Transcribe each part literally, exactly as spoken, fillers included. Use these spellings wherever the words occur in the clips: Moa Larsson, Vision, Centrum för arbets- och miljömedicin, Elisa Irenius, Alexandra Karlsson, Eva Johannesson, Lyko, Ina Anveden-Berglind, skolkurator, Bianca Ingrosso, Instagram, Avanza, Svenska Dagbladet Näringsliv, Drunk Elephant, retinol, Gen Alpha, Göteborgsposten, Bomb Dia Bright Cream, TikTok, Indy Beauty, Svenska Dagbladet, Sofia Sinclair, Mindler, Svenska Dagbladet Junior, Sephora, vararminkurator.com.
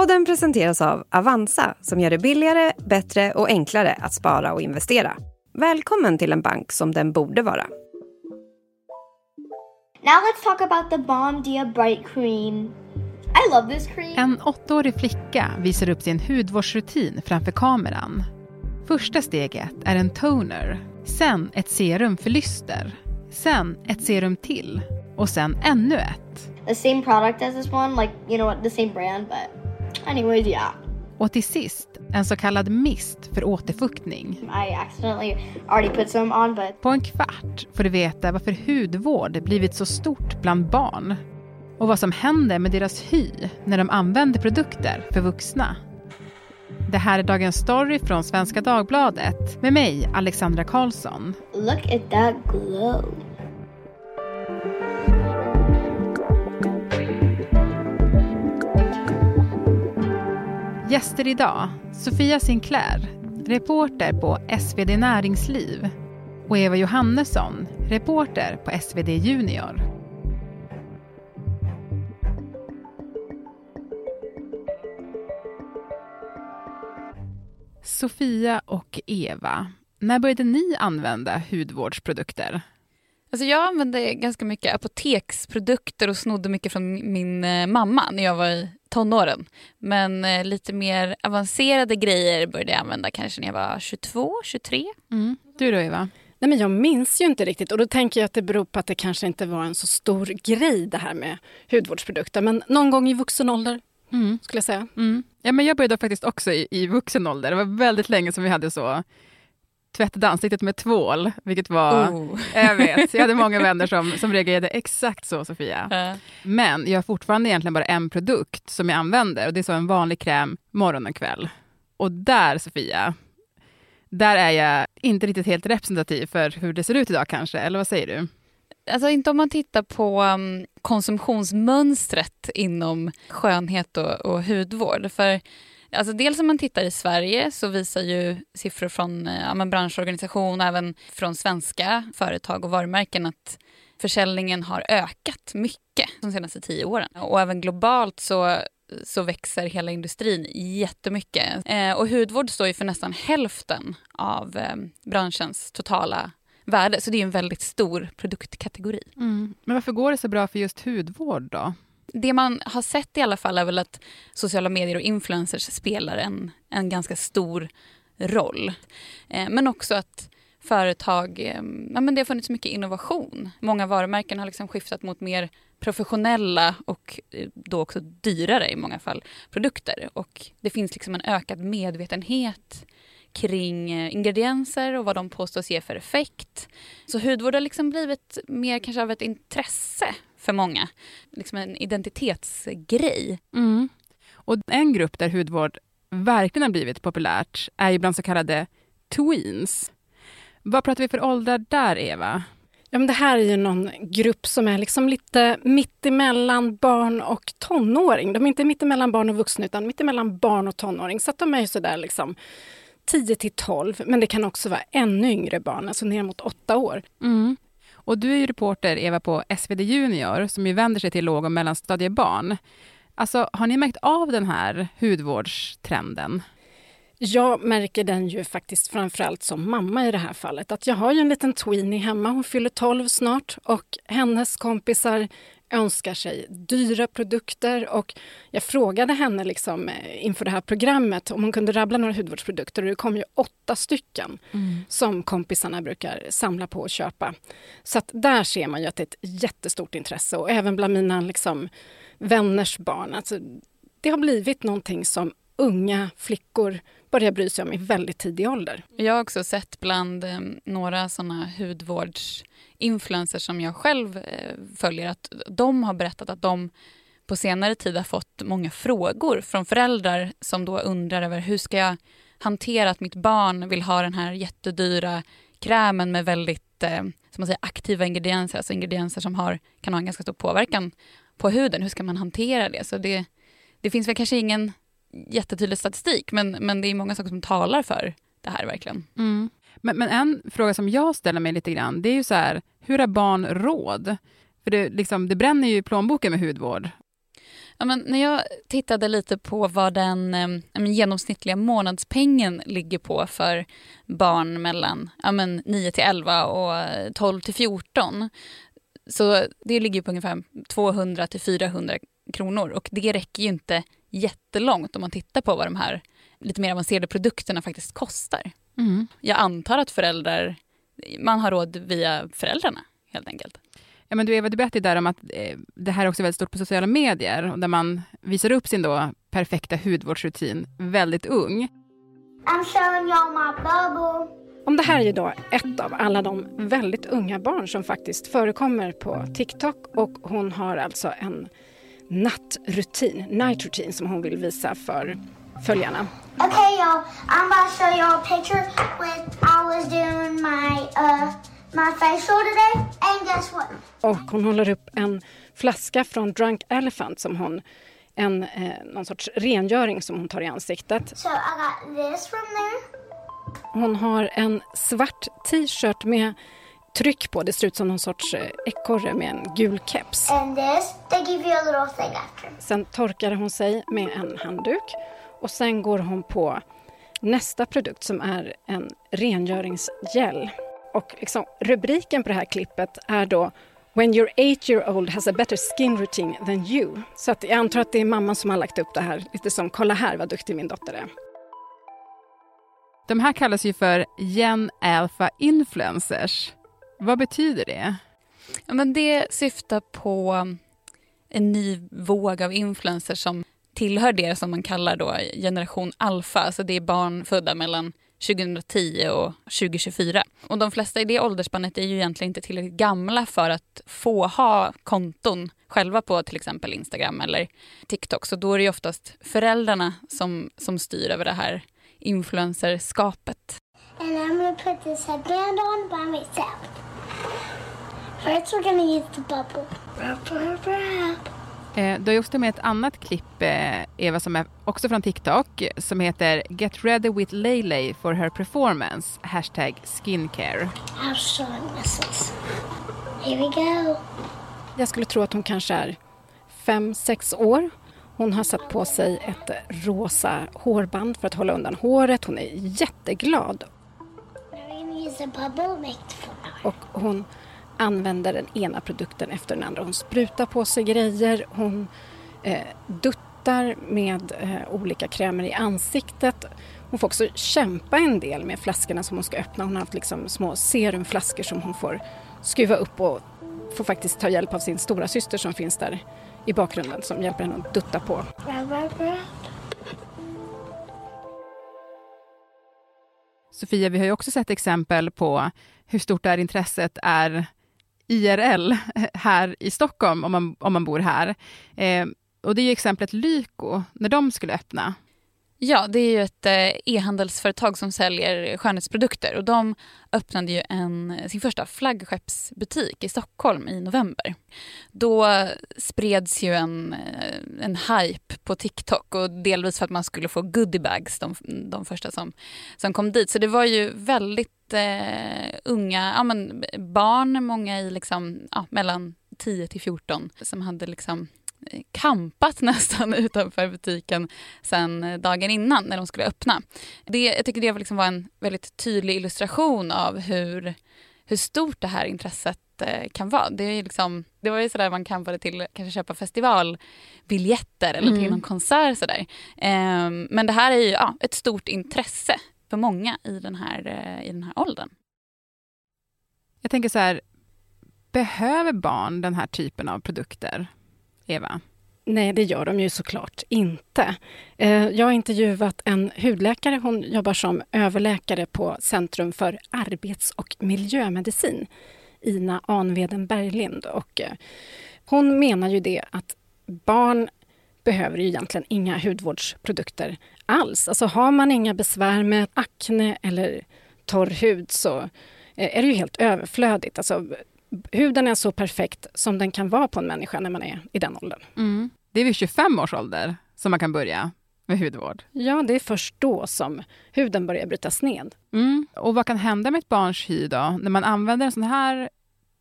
Podden presenteras av Avanza som gör det billigare, bättre och enklare att spara och investera. Välkommen till en bank som den borde vara. Now let's talk about the Bomb Dia Bright Cream. I love this cream. En åttaårig flicka visar upp sin hudvårdsrutin framför kameran. Första steget är en toner, sen ett serum för lyster, sen ett serum till och sen ännu ett. The same product as this one, like you know what, the same brand, but anyways, yeah. Och till sist en så kallad mist för återfuktning. I accidentally already put some on, but... På en kvart får du veta varför hudvård blivit så stort bland barn och vad som händer med deras hy när de använder produkter för vuxna. Det här är dagens story från Svenska Dagbladet med mig, Alexandra Karlsson. Look at that glow. Gäster idag, Sofia Sinclair, reporter på S V D Näringsliv, och Eva Johannesson, reporter på S V D Junior. Sofia och Eva, när började ni använda hudvårdsprodukter? Alltså jag använde ganska mycket apoteksprodukter och snodde mycket från min mamma när jag var i tonåren. Men lite mer avancerade grejer började jag använda kanske när jag var tjugotvå, tjugotre. Mm. Du då, Eva? Nej, men jag minns ju inte riktigt, och då tänker jag att det beror på att det kanske inte var en så stor grej det här med hudvårdsprodukter. Men någon gång i vuxen ålder. Mm. Skulle jag säga. Mm. Ja, men jag började faktiskt också i, i vuxen ålder. Det var väldigt länge som vi hade så tvättade ansiktet med tvål, vilket var, oh. jag vet, jag hade många vänner som, som reagerade exakt så, Sofia. Äh. Men jag har fortfarande egentligen bara en produkt som jag använder, och det är så en vanlig kräm morgon och kväll. Och där, Sofia, där är jag inte riktigt helt representativ för hur det ser ut idag kanske, eller vad säger du? Alltså inte om man tittar på um, konsumtionsmönstret inom skönhet och, och hudvård. För alltså dels om man tittar i Sverige så visar ju siffror från ja, branschorganisation och även från svenska företag och varumärken att försäljningen har ökat mycket de senaste tio åren. Och även globalt så, så växer hela industrin jättemycket. Eh, och hudvård står ju för nästan hälften av eh, branschens totala värde. Så det är en väldigt stor produktkategori. Mm. Men varför går det så bra för just hudvård då? Det man har sett i alla fall är väl att sociala medier och influencers spelar en, en ganska stor roll. Eh, men också att företag, eh, ja, men det har funnits mycket innovation. Många varumärken har liksom skiftat mot mer professionella och eh, då också dyrare i många fall produkter. Och det finns liksom en ökad medvetenhet kring ingredienser och vad de påstås ge för effekt. Så hudvård har liksom blivit mer kanske av ett intresse för många. Liksom en identitetsgrej. Mm. Och en grupp där hudvård verkligen har blivit populärt är ju bland så kallade tweens. Vad pratar vi för ålder där, Eva? Ja, men det här är ju någon grupp som är liksom lite mittemellan barn och tonåring. De är inte mittemellan barn och vuxna utan mittemellan barn och tonåring. Så att de är ju sådär liksom tio till tolv, men det kan också vara ännu yngre barn, alltså ner mot åtta år. Mm. Och du är ju reporter, Eva, på S V D Junior som ju vänder sig till låg- och mellanstadiebarn. Alltså, har ni märkt av den här hudvårdstrenden? Jag märker den ju faktiskt framförallt som mamma i det här fallet. Att jag har ju en liten tweenie hemma, hon fyller tolv snart, och hennes kompisar önskar sig dyra produkter, och jag frågade henne liksom inför det här programmet om hon kunde rabbla några hudvårdsprodukter, och det kom ju åtta stycken mm. som kompisarna brukar samla på och köpa. Så att där ser man ju att det är ett jättestort intresse, och även bland mina liksom vänners barn. Alltså, det har blivit någonting som unga flickor börjar bry sig om i väldigt tidig ålder. Jag har också sett bland eh, några sådana hudvårdsinfluencers som jag själv eh, följer att de har berättat att de på senare tid har fått många frågor från föräldrar som då undrar över hur ska jag hantera att mitt barn vill ha den här jättedyra krämen med väldigt eh, som man säger, aktiva ingredienser, alltså ingredienser som har, kan ha en ganska stor påverkan på huden. Hur ska man hantera det? Så det, det finns väl kanske ingen jättetydlig statistik, men, men det är många saker som talar för det här verkligen. Mm. Men, men en fråga som jag ställer mig lite grann, det är ju så här, hur har barn råd? För det, liksom, det bränner ju plånboken med hudvård. Ja, men när jag tittade lite på vad den eh, genomsnittliga månadspengen ligger på för barn mellan ja, men nio till elva och tolv till fjorton, så det ligger på ungefär tvåhundra till fyrahundra kronor, och det räcker ju inte jättelångt om man tittar på vad de här lite mer avancerade produkterna faktiskt kostar. Mm. Jag antar att föräldrar, man har råd via föräldrarna helt enkelt. Ja, men du Eva, du berättade där om att eh, det här är också väldigt stort på sociala medier, där man visar upp sin då perfekta hudvårdsrutin väldigt ung. I'm showing you my bubble. Om det här är ju då ett av alla de väldigt unga barn som faktiskt förekommer på TikTok, och hon har alltså en nattrutin, night routine, som hon vill visa för följarna. Okay y'all, I'm about to show y'all a picture with I was doing my uh my facial today, and guess what? Och hon håller upp en flaska från Drunk Elephant som hon, en eh, någon sorts rengöring som hon tar i ansiktet. So I got this from there. Hon har en svart t-shirt med tryck på. Det ser ut som någon sorts ekorre med en gul keps. And this, they give you a little thing after. Sen torkar hon sig med en handduk. Och sen går hon på nästa produkt som är en rengöringsgel. Och liksom, rubriken på det här klippet är då When your eight-year-old has a better skin routine than you. Så att jag antar att det är mamman som har lagt upp det här. Lite som, kolla här vad duktig min dotter är. De här kallas ju för Gen Alpha influencers. Vad betyder det? Ja, men det syftar på en ny våg av influencers som tillhör det som man kallar då generation alfa. Alltså det är barn födda mellan tjugohundratio och tjugohundratjugofyra. Och de flesta i det åldersspannet är ju egentligen inte tillräckligt gamla för att få ha konton själva på till exempel Instagram eller TikTok. Så då är det ju oftast föräldrarna som, som styr över det här influencerskapet. And I'm gonna put this headband on by myself. First we're gonna use the bubble. Rub, rub, rub. Eh, du har just med ett annat klipp, eh, Eva, som är också från TikTok, som heter Get ready with Lele for her performance. Hashtag skincare. I'm showing this. Here we go. Jag skulle tro att hon kanske är fem, sex år. Hon har satt på sig ett rosa hårband för att hålla undan håret. Hon är jätteglad. Och hon använder den ena produkten efter den andra. Hon sprutar på sig grejer. Hon eh, duttar med eh, olika krämer i ansiktet. Hon får också kämpa en del med flaskorna som hon ska öppna. Hon har haft liksom små serumflaskor som hon får skruva upp, och får faktiskt ta hjälp av sin stora syster som finns där i bakgrunden, som hjälper henne att dutta på. Sofia, vi har ju också sett exempel på hur stort det här intresset är I R L här i Stockholm, om man, om man bor här. Eh, och det är ju exemplet Lyko, när de skulle öppna. Ja, det är ju ett e-handelsföretag som säljer skönhetsprodukter, och de öppnade ju en, sin första flaggskeppsbutik i Stockholm i november. Då spreds ju en, en hype på TikTok, och delvis för att man skulle få goodiebags, de, de första som, som kom dit. Så det var ju väldigt eh, unga ja, men barn, många i liksom, ja, mellan tio till fjorton, som hade liksom kampat nästan utanför butiken sen dagen innan när de skulle öppna. Det, jag tycker det liksom var en väldigt tydlig illustration av hur, hur stort det här intresset kan vara. Det, är liksom, det var ju sådär man kampade till kanske köpa festivalbiljetter eller till mm. någon konsert. Sådär. Ehm, men det här är ju ja, ett stort intresse för många i den här, i den här åldern. Jag tänker så här, behöver barn den här typen av produkter? Eva? Nej, det gör de ju såklart inte. Jag har intervjuat en hudläkare. Hon jobbar som överläkare på Centrum för arbets- och miljömedicin, Ina Anveden-Berglind. Och hon menar ju det att barn behöver ju egentligen inga hudvårdsprodukter alls. Alltså har man inga besvär med akne eller torr hud, så är det ju helt överflödigt. Alltså huden är så perfekt som den kan vara på en människa när man är i den åldern. Mm. Det är vid tjugofem års ålder som man kan börja med hudvård. Ja, det är först då som huden börjar brytas ned. Mm. Och vad kan hända med ett barns hy då, när man använder en sån här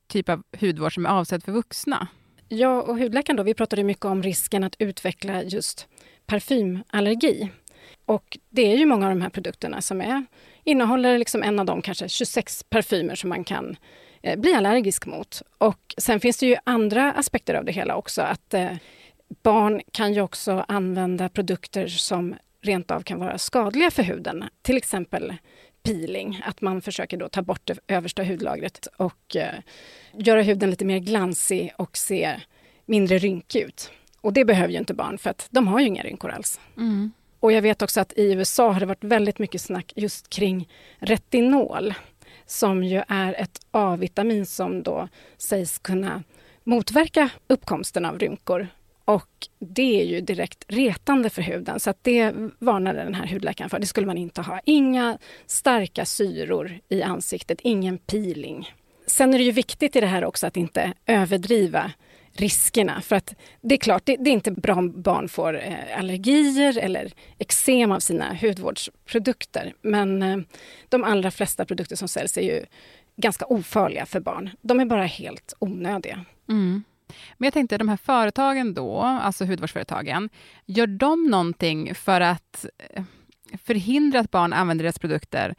typ av hudvård som är avsedd för vuxna? Ja, och hudläkaren då, vi pratade mycket om risken att utveckla just parfymallergi. Och det är ju många av de här produkterna som är, innehåller liksom en av de kanske tjugosex parfymer som man kan eh, bli allergisk mot. Och sen finns det ju andra aspekter av det hela också. Att eh, barn kan ju också använda produkter som rent av kan vara skadliga för huden. Till exempel peeling, att man försöker då ta bort det översta hudlagret och eh, göra huden lite mer glansig och se mindre rynkig ut. Och det behöver ju inte barn för att de har ju inga rynkor alls. Mm. Och jag vet också att i U S A har det varit väldigt mycket snack just kring retinol, som ju är ett A-vitamin som då sägs kunna motverka uppkomsten av rynkor. Och det är ju direkt retande för huden, så att det varnade den här hudläkaren för. Det skulle man inte ha. Inga starka syror i ansiktet, ingen peeling. Sen är det ju viktigt i det här också att inte överdriva riskerna, för att det är klart, det, det är inte bra om barn får eh, allergier eller eksem av sina hudvårdsprodukter, men eh, de allra flesta produkter som säljs är ju ganska ofarliga för barn. De är bara helt onödiga. Mm. Men jag tänkte, de här företagen då, alltså hudvårdsföretagen, gör de någonting för att förhindra att barn använder deras produkter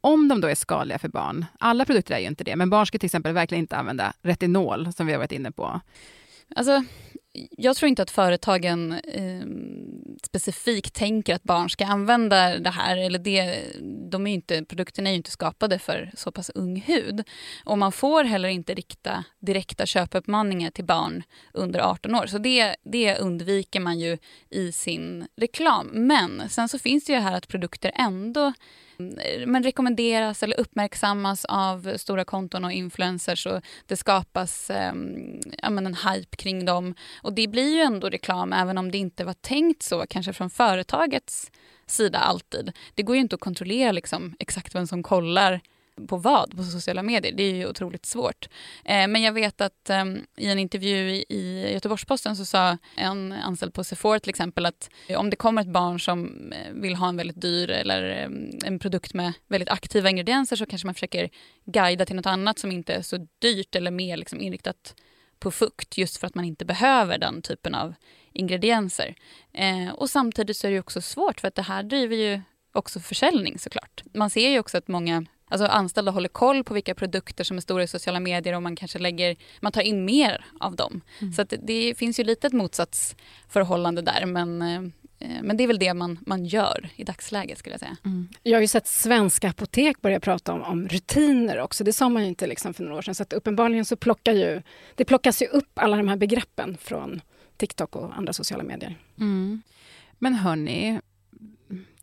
om de då är skadliga för barn? Alla produkter är ju inte det, men barn ska till exempel verkligen inte använda retinol som vi har varit inne på. Alltså, jag tror inte att företagen eh, specifikt tänker att barn ska använda det här. Eller det, de är inte, produkterna är ju inte skapade för så pass ung hud. Och man får heller inte rikta direkta köpuppmaningar till barn under arton år. Så det, det undviker man ju i sin reklam. Men sen så finns det ju här att produkter ändå men rekommenderas eller uppmärksammas av stora konton och influencers, och det skapas eh, ja, men en hype kring dem, och det blir ju ändå reklam även om det inte var tänkt så kanske från företagets sida alltid. Det går ju inte att kontrollera liksom, exakt vem som kollar på vad på sociala medier. Det är ju otroligt svårt. Eh, men jag vet att eh, i en intervju i, i Göteborgsposten så sa en anställd på Sephora till exempel att om det kommer ett barn som vill ha en väldigt dyr eller eh, en produkt med väldigt aktiva ingredienser, så kanske man försöker guida till något annat som inte är så dyrt eller mer liksom, inriktat på fukt, just för att man inte behöver den typen av ingredienser. Eh, och samtidigt så är det ju också svårt, för att det här driver ju också försäljning såklart. Man ser ju också att många Alltså anställda håller koll på vilka produkter som är stora i sociala medier, och man kanske lägger, man tar in mer av dem. Mm. Så att det, det finns ju lite ett motsatsförhållande där, men, men det är väl det man, man gör i dagsläget skulle jag säga. Mm. Jag har ju sett svenska apotek börja prata om, om rutiner också, det sa man ju inte liksom för några år sedan. Så att uppenbarligen så plockar ju, det plockas ju upp alla de här begreppen från TikTok och andra sociala medier. Mm. Men hörni,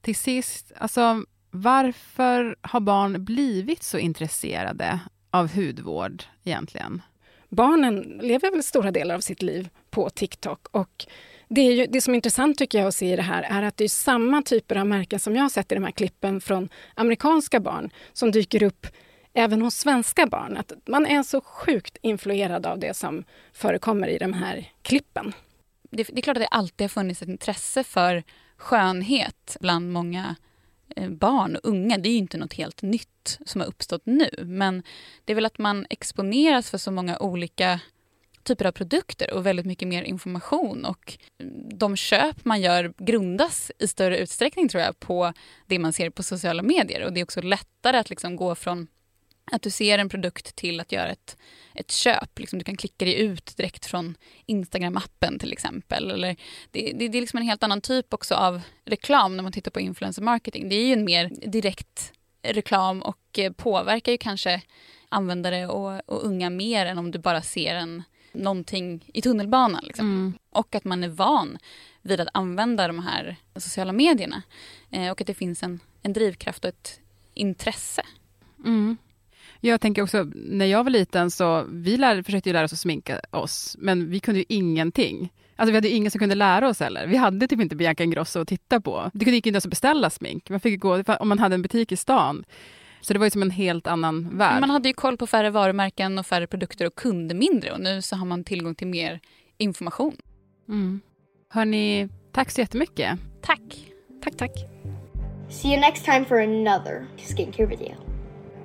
till sist, alltså varför har barn blivit så intresserade av hudvård egentligen? Barnen lever väl stora delar av sitt liv på TikTok, och det, är ju, det som är intressant tycker jag att se i det här är att det är samma typer av märken som jag har sett i de här klippen från amerikanska barn som dyker upp även hos svenska barn. Att man är så sjukt influerad av det som förekommer i de här klippen. Det, det är klart att det alltid har funnits ett intresse för skönhet bland många barn och unga. Det är ju inte något helt nytt som har uppstått nu, men det är väl att man exponeras för så många olika typer av produkter och väldigt mycket mer information, och de köp man gör grundas i större utsträckning tror jag på det man ser på sociala medier, och det är också lättare att liksom gå från att du ser en produkt till att göra ett, ett köp. Liksom du kan klicka dig ut direkt från Instagram-appen till exempel. Eller det, det, det är liksom en helt annan typ också av reklam när man tittar på influencer marketing. Det är ju en mer direkt reklam och påverkar ju kanske användare och, och unga mer än om du bara ser en, någonting i tunnelbanan. Liksom. Mm. Och att man är van vid att använda de här sociala medierna. Eh, och att det finns en, en drivkraft och ett intresse. Mm. Jag tänker också, när jag var liten så vi lärde, försökte ju lära oss att sminka oss, men vi kunde ju ingenting. Alltså vi hade ju ingen som kunde lära oss heller. Vi hade typ inte Bianca Ingrosso att titta på. Det kunde ju inte ens beställa smink. Man fick gå, om man hade en butik i stan. Så det var ju som en helt annan värld. Man hade ju koll på färre varumärken och färre produkter och kunde mindre. Och nu så har man tillgång till mer information. Mm. Hörni, tack så jättemycket. Tack. Tack, tack. See you next time for another skincare video.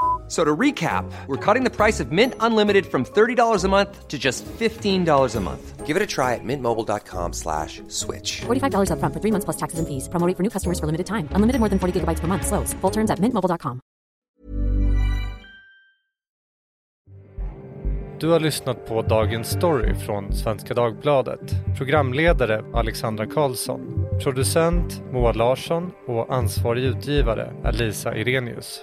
f- So to recap, we're cutting the price of Mint Unlimited from thirty dollars a month to just fifteen dollars a month. Give it a try at mintmobile.com slash switch. forty-five dollars up front for three months plus taxes and fees. Promo rate for new customers for limited time. Unlimited more than forty gigabytes per month. Slows full terms at mint mobile dot com. Du har lyssnat på Dagens Story från Svenska Dagbladet. Programledare Alexandra Karlsson. Producent Moa Larsson och ansvarig utgivare Elisa Irenius.